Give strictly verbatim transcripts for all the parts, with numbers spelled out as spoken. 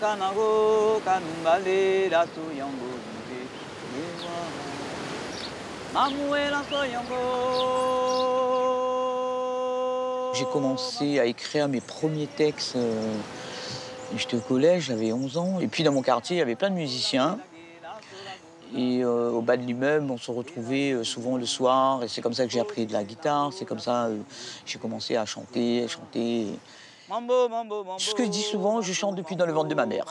Kanango kanumbale la soyango dite lewa mamuela soyango. J'ai commencé à écrire mes premiers textes, j'étais au collège, j'avais onze ans, et puis dans mon quartier il y avait plein de musiciens et euh, au bas de l'immeuble on se retrouvait souvent le soir et c'est comme ça que j'ai appris de la guitare, c'est comme ça que j'ai commencé à chanter, à chanter. Et... ce que je dis souvent, je chante depuis dans le ventre de ma mère.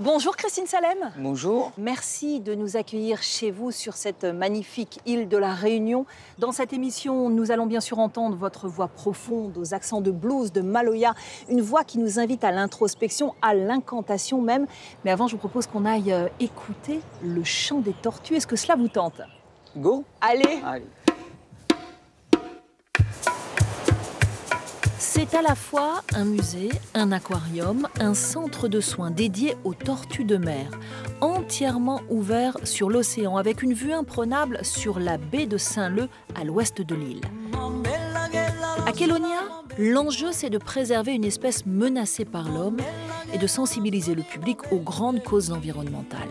Bonjour Christine Salem. Bonjour. Merci de nous accueillir chez vous sur cette magnifique île de la Réunion. Dans cette émission, nous allons bien sûr entendre votre voix profonde aux accents de blues de Maloya, une voix qui nous invite à l'introspection, à l'incantation même. Mais avant, je vous propose qu'on aille écouter le chant des tortues. Est-ce que cela vous tente ? Go. Allez. Allez. C'est à la fois un musée, un aquarium, un centre de soins dédié aux tortues de mer, entièrement ouvert sur l'océan, avec une vue imprenable sur la baie de Saint-Leu, à l'ouest de l'île. À Kélonia, l'enjeu, c'est de préserver une espèce menacée par l'homme et de sensibiliser le public aux grandes causes environnementales.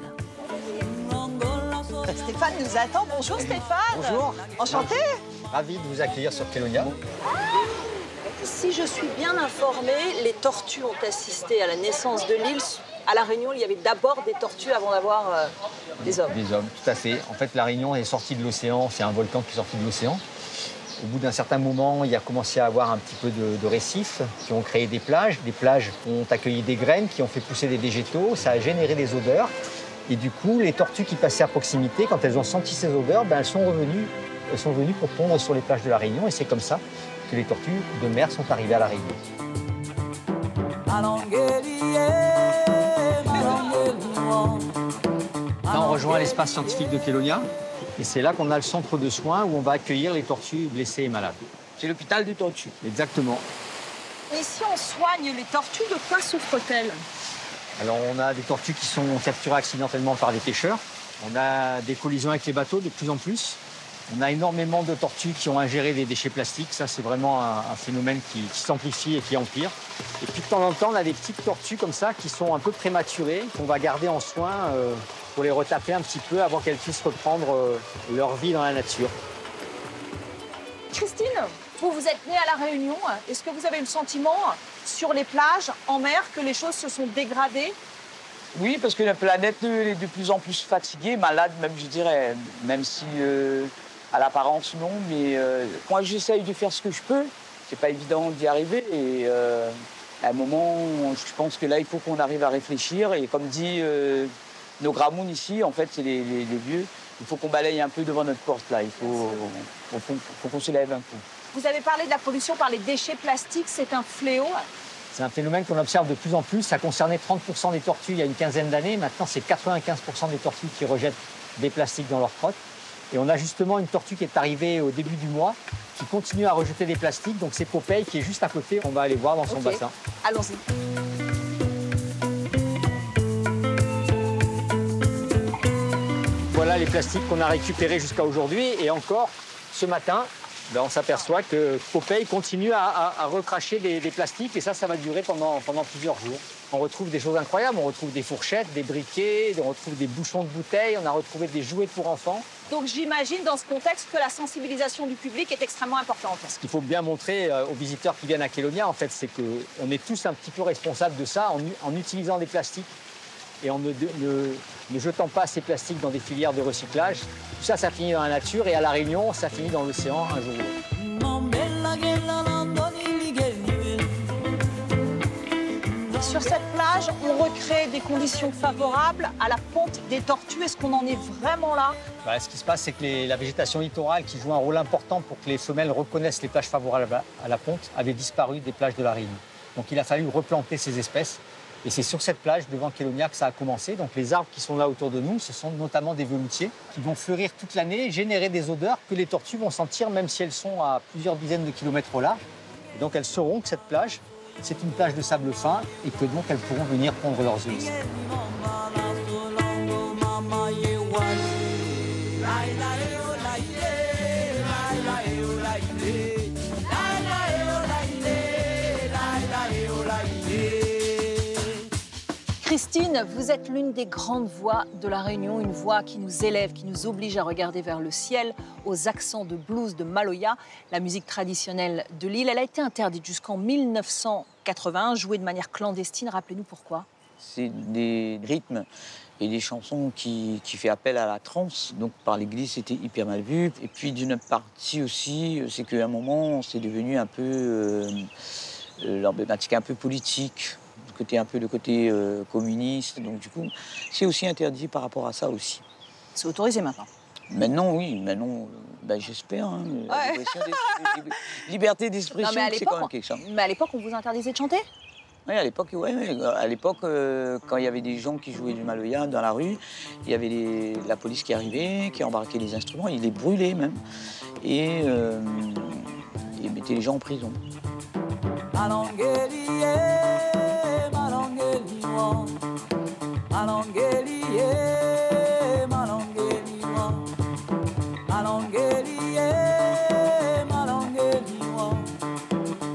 Stéphane nous attend. Bonjour Stéphane. Bonjour. Enchanté. Ravi de vous accueillir sur Kélonia. Si je suis bien informée, les tortues ont assisté à la naissance de l'île. À La Réunion, il y avait d'abord des tortues avant d'avoir euh, des hommes. Des hommes, tout à fait. En fait, La Réunion est sortie de l'océan. C'est un volcan qui est sorti de l'océan. Au bout d'un certain moment, il y a commencé à avoir un petit peu de, de récifs qui ont créé des plages. Des plages ont accueilli des graines qui ont fait pousser des végétaux. Ça a généré des odeurs. Et du coup, les tortues qui passaient à proximité, quand elles ont senti ces odeurs, ben, elles sont revenues, elles sont venues pour pondre sur les plages de La Réunion. Et c'est comme ça que les tortues de mer sont arrivées à La Réunion. Là, on rejoint l'espace scientifique de Kélonia. Et c'est là qu'on a le centre de soins où on va accueillir les tortues blessées et malades. C'est l'hôpital des tortues. Exactement. Et si on soigne les tortues, de quoi souffrent-elles ? Alors, on a des tortues qui sont capturées accidentellement par des pêcheurs. On a des collisions avec les bateaux de plus en plus. On a énormément de tortues qui ont ingéré des déchets plastiques. Ça, c'est vraiment un, un phénomène qui, qui s'amplifie et qui empire. Et puis, de temps en temps, on a des petites tortues comme ça qui sont un peu prématurées, qu'on va garder en soin euh, pour les retaper un petit peu avant qu'elles puissent reprendre euh, leur vie dans la nature. Christine, vous, vous êtes née à La Réunion. Est-ce que vous avez le sentiment, sur les plages, en mer, que les choses se sont dégradées? Oui, parce que la planète est de plus en plus fatiguée, malade même, je dirais. Même si, euh, à l'apparence, non. Mais euh, moi, j'essaye de faire ce que je peux. C'est pas évident d'y arriver. Et euh, à un moment, je pense que là, il faut qu'on arrive à réfléchir. Et comme dit euh, nos gramounes ici, en fait, c'est les, les, les vieux. Il faut qu'on balaye un peu devant notre porte, là. Il faut, faut, faut, faut qu'on se lève un peu. Vous avez parlé de la pollution par les déchets plastiques, c'est un fléau? C'est un phénomène qu'on observe de plus en plus. Ça concernait trente pour cent des tortues il y a une quinzaine d'années. Maintenant, c'est quatre-vingt-quinze pour cent des tortues qui rejettent des plastiques dans leur crotte. Et on a justement une tortue qui est arrivée au début du mois, qui continue à rejeter des plastiques. Donc c'est Popeye qui est juste à côté. On va aller voir dans son okay. bassin. Allons-y. Voilà les plastiques qu'on a récupérés jusqu'à aujourd'hui. Et encore, ce matin, ben on s'aperçoit que Popeye continue à, à, à recracher des, des plastiques et ça, ça va durer pendant, pendant plusieurs jours. On retrouve des choses incroyables, on retrouve des fourchettes, des briquets, on retrouve des bouchons de bouteilles, on a retrouvé des jouets pour enfants. Donc j'imagine dans ce contexte que la sensibilisation du public est extrêmement importante. Ce qu'il faut bien montrer aux visiteurs qui viennent à Kélonia, en fait, c'est qu'on est tous un petit peu responsables de ça en, en utilisant des plastiques et en ne, ne, ne jetant pas ces plastiques dans des filières de recyclage. Tout ça, ça finit dans la nature, et à La Réunion, ça finit dans l'océan un jour ou l'autre. Sur sur cette plage, on recrée des conditions favorables à la ponte des tortues. Est-ce qu'on en est vraiment là? Bah, ce qui se passe, c'est que les, la végétation littorale, qui joue un rôle important pour que les femelles reconnaissent les plages favorables à la ponte, avait disparu des plages de la Réunion. Donc il a fallu replanter ces espèces. Et c'est sur cette plage, devant Kélonia, que ça a commencé. Donc les arbres qui sont là autour de nous, ce sont notamment des veloutiers qui vont fleurir toute l'année et générer des odeurs que les tortues vont sentir, même si elles sont à plusieurs dizaines de kilomètres au large. Et donc elles sauront que cette plage, c'est une plage de sable fin et que donc elles pourront venir pondre leurs œufs. Christine, vous êtes l'une des grandes voix de La Réunion, une voix qui nous élève, qui nous oblige à regarder vers le ciel, aux accents de blues de Maloya, la musique traditionnelle de l'île. Elle a été interdite jusqu'en mille neuf cent quatre-vingt-un, jouée de manière clandestine. Rappelez-nous pourquoi. C'est des rythmes et des chansons qui, qui fait appel à la transe. Donc par l'Église, c'était hyper mal vu. Et puis d'une partie aussi, c'est qu'à un moment, c'est devenu un peu euh, l'emblématique, un peu politique. Côté un peu le côté euh, communiste, donc du coup, c'est aussi interdit par rapport à ça aussi. C'est autorisé maintenant? Maintenant, oui, maintenant, ben, j'espère. Hein, ouais. Liberté d'expression, c'est quand même quelque chose. Mais à l'époque, on vous interdisait de chanter? Oui, à l'époque, ouais, ouais. euh, quand il y avait des gens qui jouaient du maloya dans la rue, il y avait les, la police qui arrivait, qui embarquait les instruments, ils les brûlaient même, et euh, ils mettaient les gens en prison.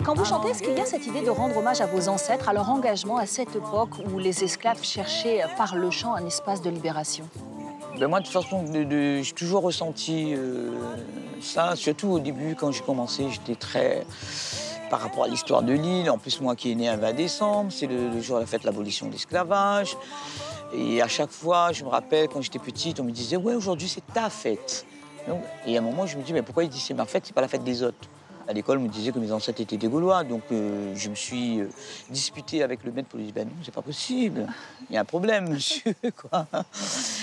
Quand vous chantez, est-ce qu'il y a cette idée de rendre hommage à vos ancêtres, à leur engagement à cette époque où les esclaves cherchaient par le chant un espace de libération? Ben moi, de toute façon, j'ai toujours ressenti euh, ça, surtout au début, quand j'ai commencé, j'étais très... Par rapport à l'histoire de l'île, en plus moi qui est né un vingt décembre, c'est le, le jour de la fête de l'abolition de l'esclavage. Et à chaque fois, je me rappelle, quand j'étais petite, on me disait « Ouais, aujourd'hui, c'est ta fête ». Et à un moment, je me dis « Mais pourquoi ils disent c'est ma fête, c'est pas la fête des autres ?» À l'école, on me disait que mes ancêtres étaient des Gaulois, donc euh, je me suis euh, disputée avec le maître pour lui dire « Ben non, c'est pas possible, il y a un problème, monsieur, quoi ».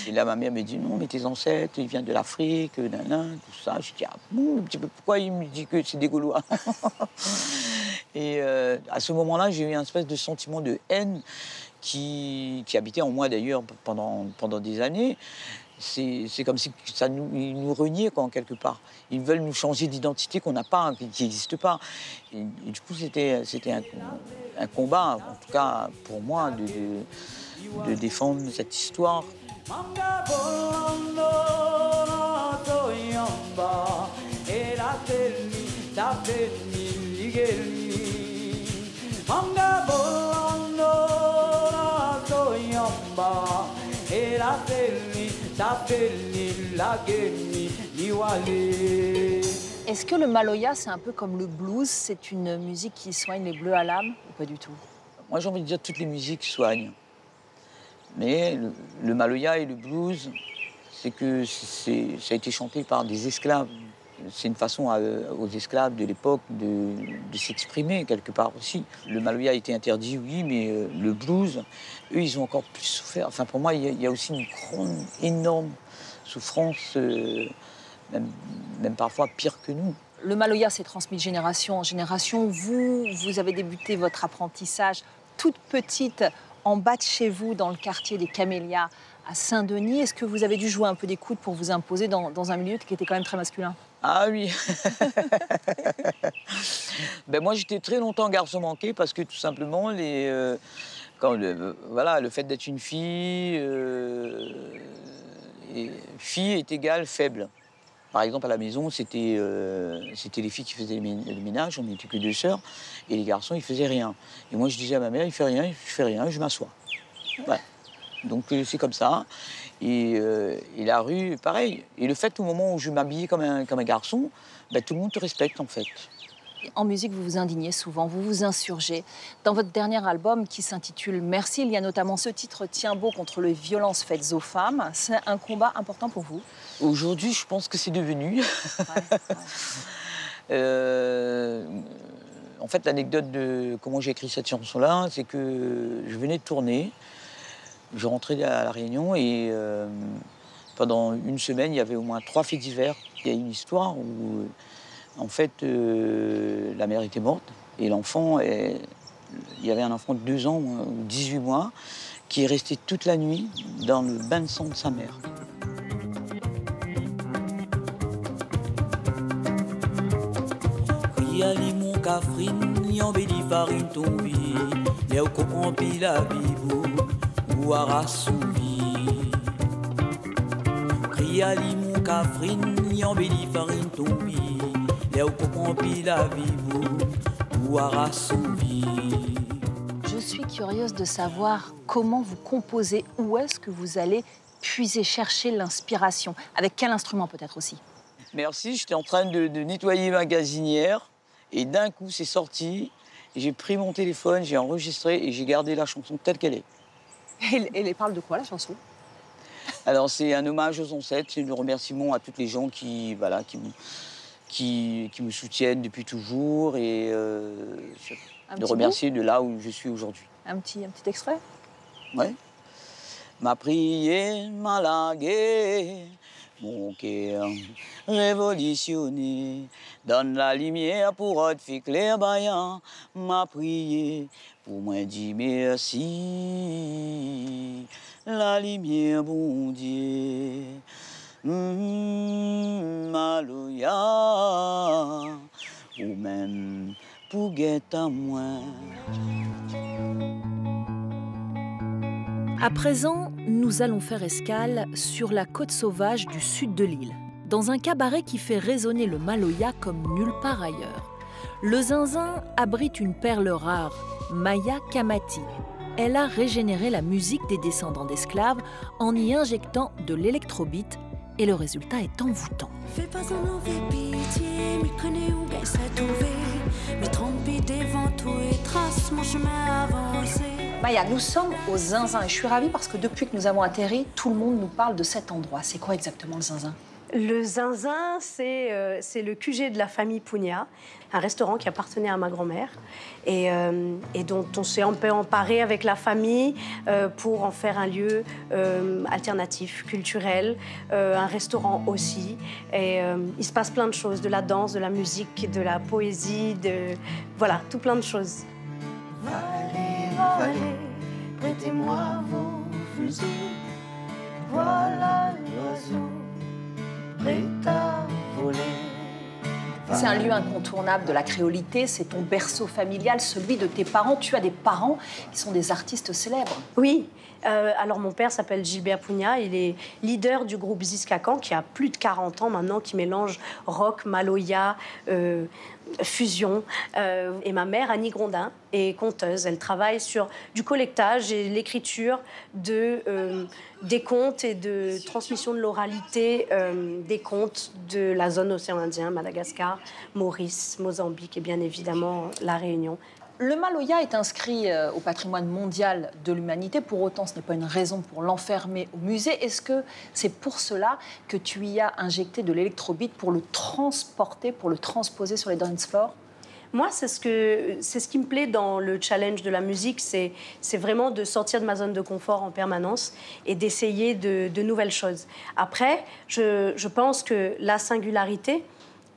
Et là, ma mère me dit « Non, mais tes ancêtres, ils viennent de l'Afrique, nanan, tout ça ». Je dis « Ah bon, pourquoi il me dit que c'est des Gaulois ?» Et euh, à ce moment-là, j'ai eu un espèce de sentiment de haine qui, qui habitait en moi, d'ailleurs, pendant, pendant des années. C'est comme si ça nous, ils nous reniaient, quoi, en quelque part. Ils veulent nous changer d'identité qu'on n'a pas, qui n'existe pas. Et, et du coup, c'était un, un combat, en tout cas pour moi, de, de, de défendre cette histoire. Est-ce que le maloya, c'est un peu comme le blues? C'est une musique qui soigne les bleus à l'âme ou pas du tout? Moi, j'ai envie de dire que toutes les musiques soignent. Mais le, le maloya et le blues, c'est que c'est, ça a été chanté par des esclaves. C'est une façon à, aux esclaves de l'époque de, de s'exprimer quelque part aussi. Le maloya a été interdit, oui, mais euh, le blues, eux, ils ont encore plus souffert. Enfin, pour moi, il y, y a aussi une grande, énorme souffrance, euh, même, même parfois pire que nous. Le maloya s'est transmis de génération en génération. Vous, vous avez débuté votre apprentissage toute petite en bas de chez vous, dans le quartier des Camélias, à Saint-Denis. Est-ce que vous avez dû jouer un peu des coudes pour vous imposer dans, dans un milieu qui était quand même très masculin? Ah oui. Ben moi, j'étais très longtemps garçon manqué parce que tout simplement, les, euh, quand le, voilà, le fait d'être une fille, euh, et fille est égale faible. Par exemple, à la maison, c'était euh, les filles qui faisaient le ménage, on n'était que deux sœurs, et les garçons, ils faisaient rien. Et moi, je disais à ma mère, il fait rien, je fais rien, je m'assois. Ouais. Donc, c'est comme ça. Et, euh, et la rue, pareil. Et le fait, au moment où je m'habillais comme un, comme un garçon, bah, tout le monde te respecte, en fait. En musique, vous vous indignez souvent, vous vous insurgez. Dans votre dernier album qui s'intitule « Merci », il y a notamment ce titre « Tiens beau contre les violences faites aux femmes ». C'est un combat important pour vous? Aujourd'hui, je pense que c'est devenu. Ouais, ouais. euh, En fait, l'anecdote de comment j'ai écrit cette chanson-là, c'est que je venais de tourner, je rentrais à La Réunion et euh, pendant une semaine, il y avait au moins trois faits divers. Il y a une histoire où, en fait, euh, la mère était morte et l'enfant, il y avait un enfant de deux ans ou dix-huit mois qui est resté toute la nuit dans le bain de sang de sa mère. Je suis curieuse de savoir comment vous composez, où est-ce que vous allez puiser, chercher l'inspiration, avec quel instrument peut-être aussi. Merci, j'étais en train de, de nettoyer ma gazinière. Et d'un coup, c'est sorti, j'ai pris mon téléphone, j'ai enregistré et j'ai gardé la chanson telle qu'elle est. Et elle parle de quoi, la chanson? Alors, c'est un hommage aux ancêtres, c'est un remerciement à toutes les gens qui, voilà, qui, qui, qui me soutiennent depuis toujours et euh, de remercier de là où je suis aujourd'hui. Un petit, un petit extrait? Ouais. Ma prière m'a lagué. Mon cœur révolutionné, donne la lumière pour autre fille clairvoyant, m'a prié pour moi dit merci, la lumière bon Dieu. Mmh, Maloya, ou même pour guette à moi. À présent, nous allons faire escale sur la côte sauvage du sud de l'île, dans un cabaret qui fait résonner le Maloya comme nulle part ailleurs. Le Zinzin abrite une perle rare, Maya Kamati. Elle a régénéré la musique des descendants d'esclaves en y injectant de l'électrobeat et le résultat est envoûtant. Fais pas un mauvais pitié, mais connais où gagne à trouver, me tromper devant tout et trace mon chemin avancé. Maya, nous sommes au Zinzin et je suis ravie parce que depuis que nous avons atterri, tout le monde nous parle de cet endroit. C'est quoi exactement le Zinzin? Le Zinzin, c'est euh, le Q G de la famille Pugna, un restaurant qui appartenait à ma grand-mère et, euh, et dont on s'est un peu emparé avec la famille euh, pour en faire un lieu euh, alternatif, culturel, euh, un restaurant aussi. Et euh, il se passe plein de choses, de la danse, de la musique, de la poésie, de... voilà, tout plein de choses. Allez, prêtez-moi vos fusils, voilà l'oiseau prêt à voler. C'est un lieu incontournable de la créolité, c'est ton berceau familial, celui de tes parents. Tu as des parents qui sont des artistes célèbres. Oui, euh, alors mon père s'appelle Gilbert Pugna, il est leader du groupe Ziskakan qui a plus de quarante ans maintenant, qui mélange rock, maloya, euh, fusion. Euh, et ma mère, Annie Grondin, est conteuse. Elle travaille sur du collectage et l'écriture de, euh, des contes et de transmission de l'oralité euh, des contes de la zone océan Indien, Madagascar, Maurice, Mozambique et bien évidemment La Réunion. Le Maloya est inscrit au patrimoine mondial de l'humanité. Pour autant, ce n'est pas une raison pour l'enfermer au musée. Est-ce que c'est pour cela que tu y as injecté de l'électrobeat pour le transporter, pour le transposer sur les dance floors? Moi, c'est ce, que, c'est ce qui me plaît dans le challenge de la musique, c'est vraiment de sortir de ma zone de confort en permanence et d'essayer de, de nouvelles choses. Après, je, je pense que la singularité...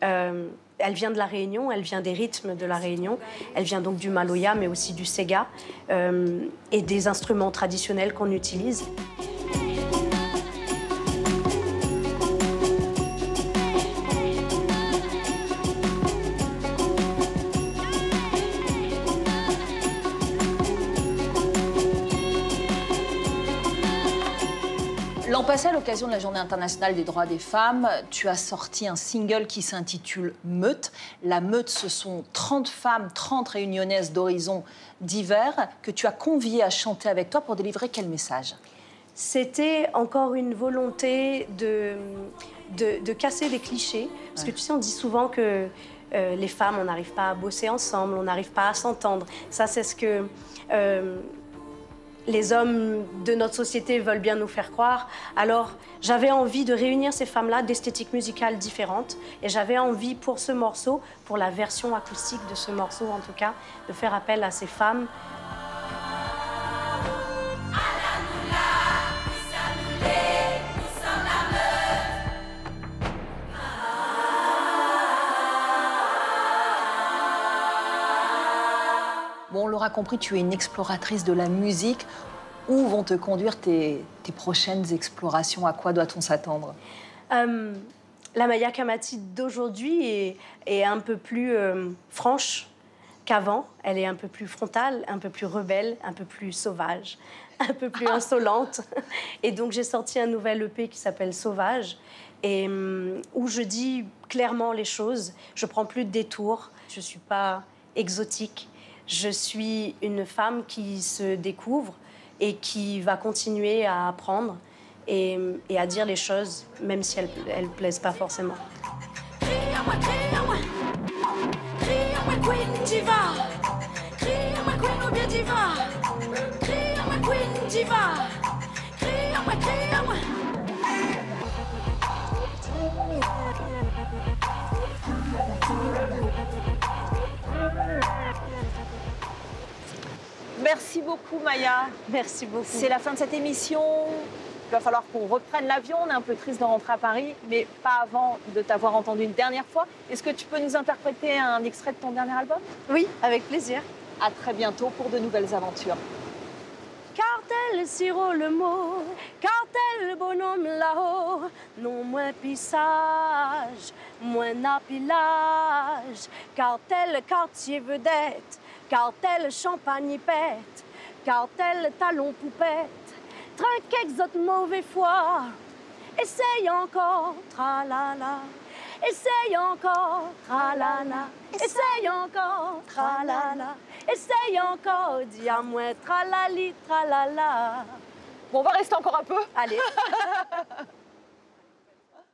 Euh, Elle vient de La Réunion, elle vient des rythmes de La Réunion, elle vient donc du Maloya, mais aussi du Séga euh, et des instruments traditionnels qu'on utilise. L'an passé, à l'occasion de la Journée internationale des droits des femmes, tu as sorti un single qui s'intitule « Meute ». La Meute, ce sont trente femmes, trente réunionnaises d'horizons divers que tu as conviées à chanter avec toi pour délivrer quel message? C'était encore une volonté de, de, de casser des clichés. Parce ouais. que tu sais, on dit souvent que euh, les femmes, on n'arrive pas à bosser ensemble, on n'arrive pas à s'entendre. Ça, c'est ce que... Euh, les hommes de notre société veulent bien nous faire croire. Alors, j'avais envie de réunir ces femmes-là d'esthétiques musicales différentes. Et j'avais envie, pour ce morceau, pour la version acoustique de ce morceau en tout cas, de faire appel à ces femmes. Bon, on l'aura compris, tu es une exploratrice de la musique. Où vont te conduire tes, tes prochaines explorations? À quoi doit-on s'attendre? euh, La Maya Kamati d'aujourd'hui est, est un peu plus euh, franche qu'avant. Elle est un peu plus frontale, un peu plus rebelle, un peu plus sauvage, un peu plus insolente. Et donc, j'ai sorti un nouvel E P qui s'appelle « Sauvage ». Et euh, où je dis clairement les choses. Je ne prends plus de détours. Je ne suis pas exotique. Je suis une femme qui se découvre et qui va continuer à apprendre et, et à dire les choses, même si elles ne plaisent pas forcément. Merci beaucoup, Maya. Merci beaucoup. C'est la fin de cette émission. Il va falloir qu'on reprenne l'avion. On est un peu triste de rentrer à Paris, mais pas avant de t'avoir entendu une dernière fois. Est-ce que tu peux nous interpréter un extrait de ton dernier album? Oui, avec plaisir. À très bientôt pour de nouvelles aventures. Cartel, sirop, le mot. Cartel, bonhomme, là-haut. Non, moins pissage, moins napillage. Cartel, quartier vedette. Cartel champagne pète, cartel talon poupette, trinque exote mauvais foi, essaye encore, tralala, essaye encore, tralala, essaye encore, tralala, essaye encore, dis à moi, tralali, tralala. Bon, on va rester encore un peu. Allez.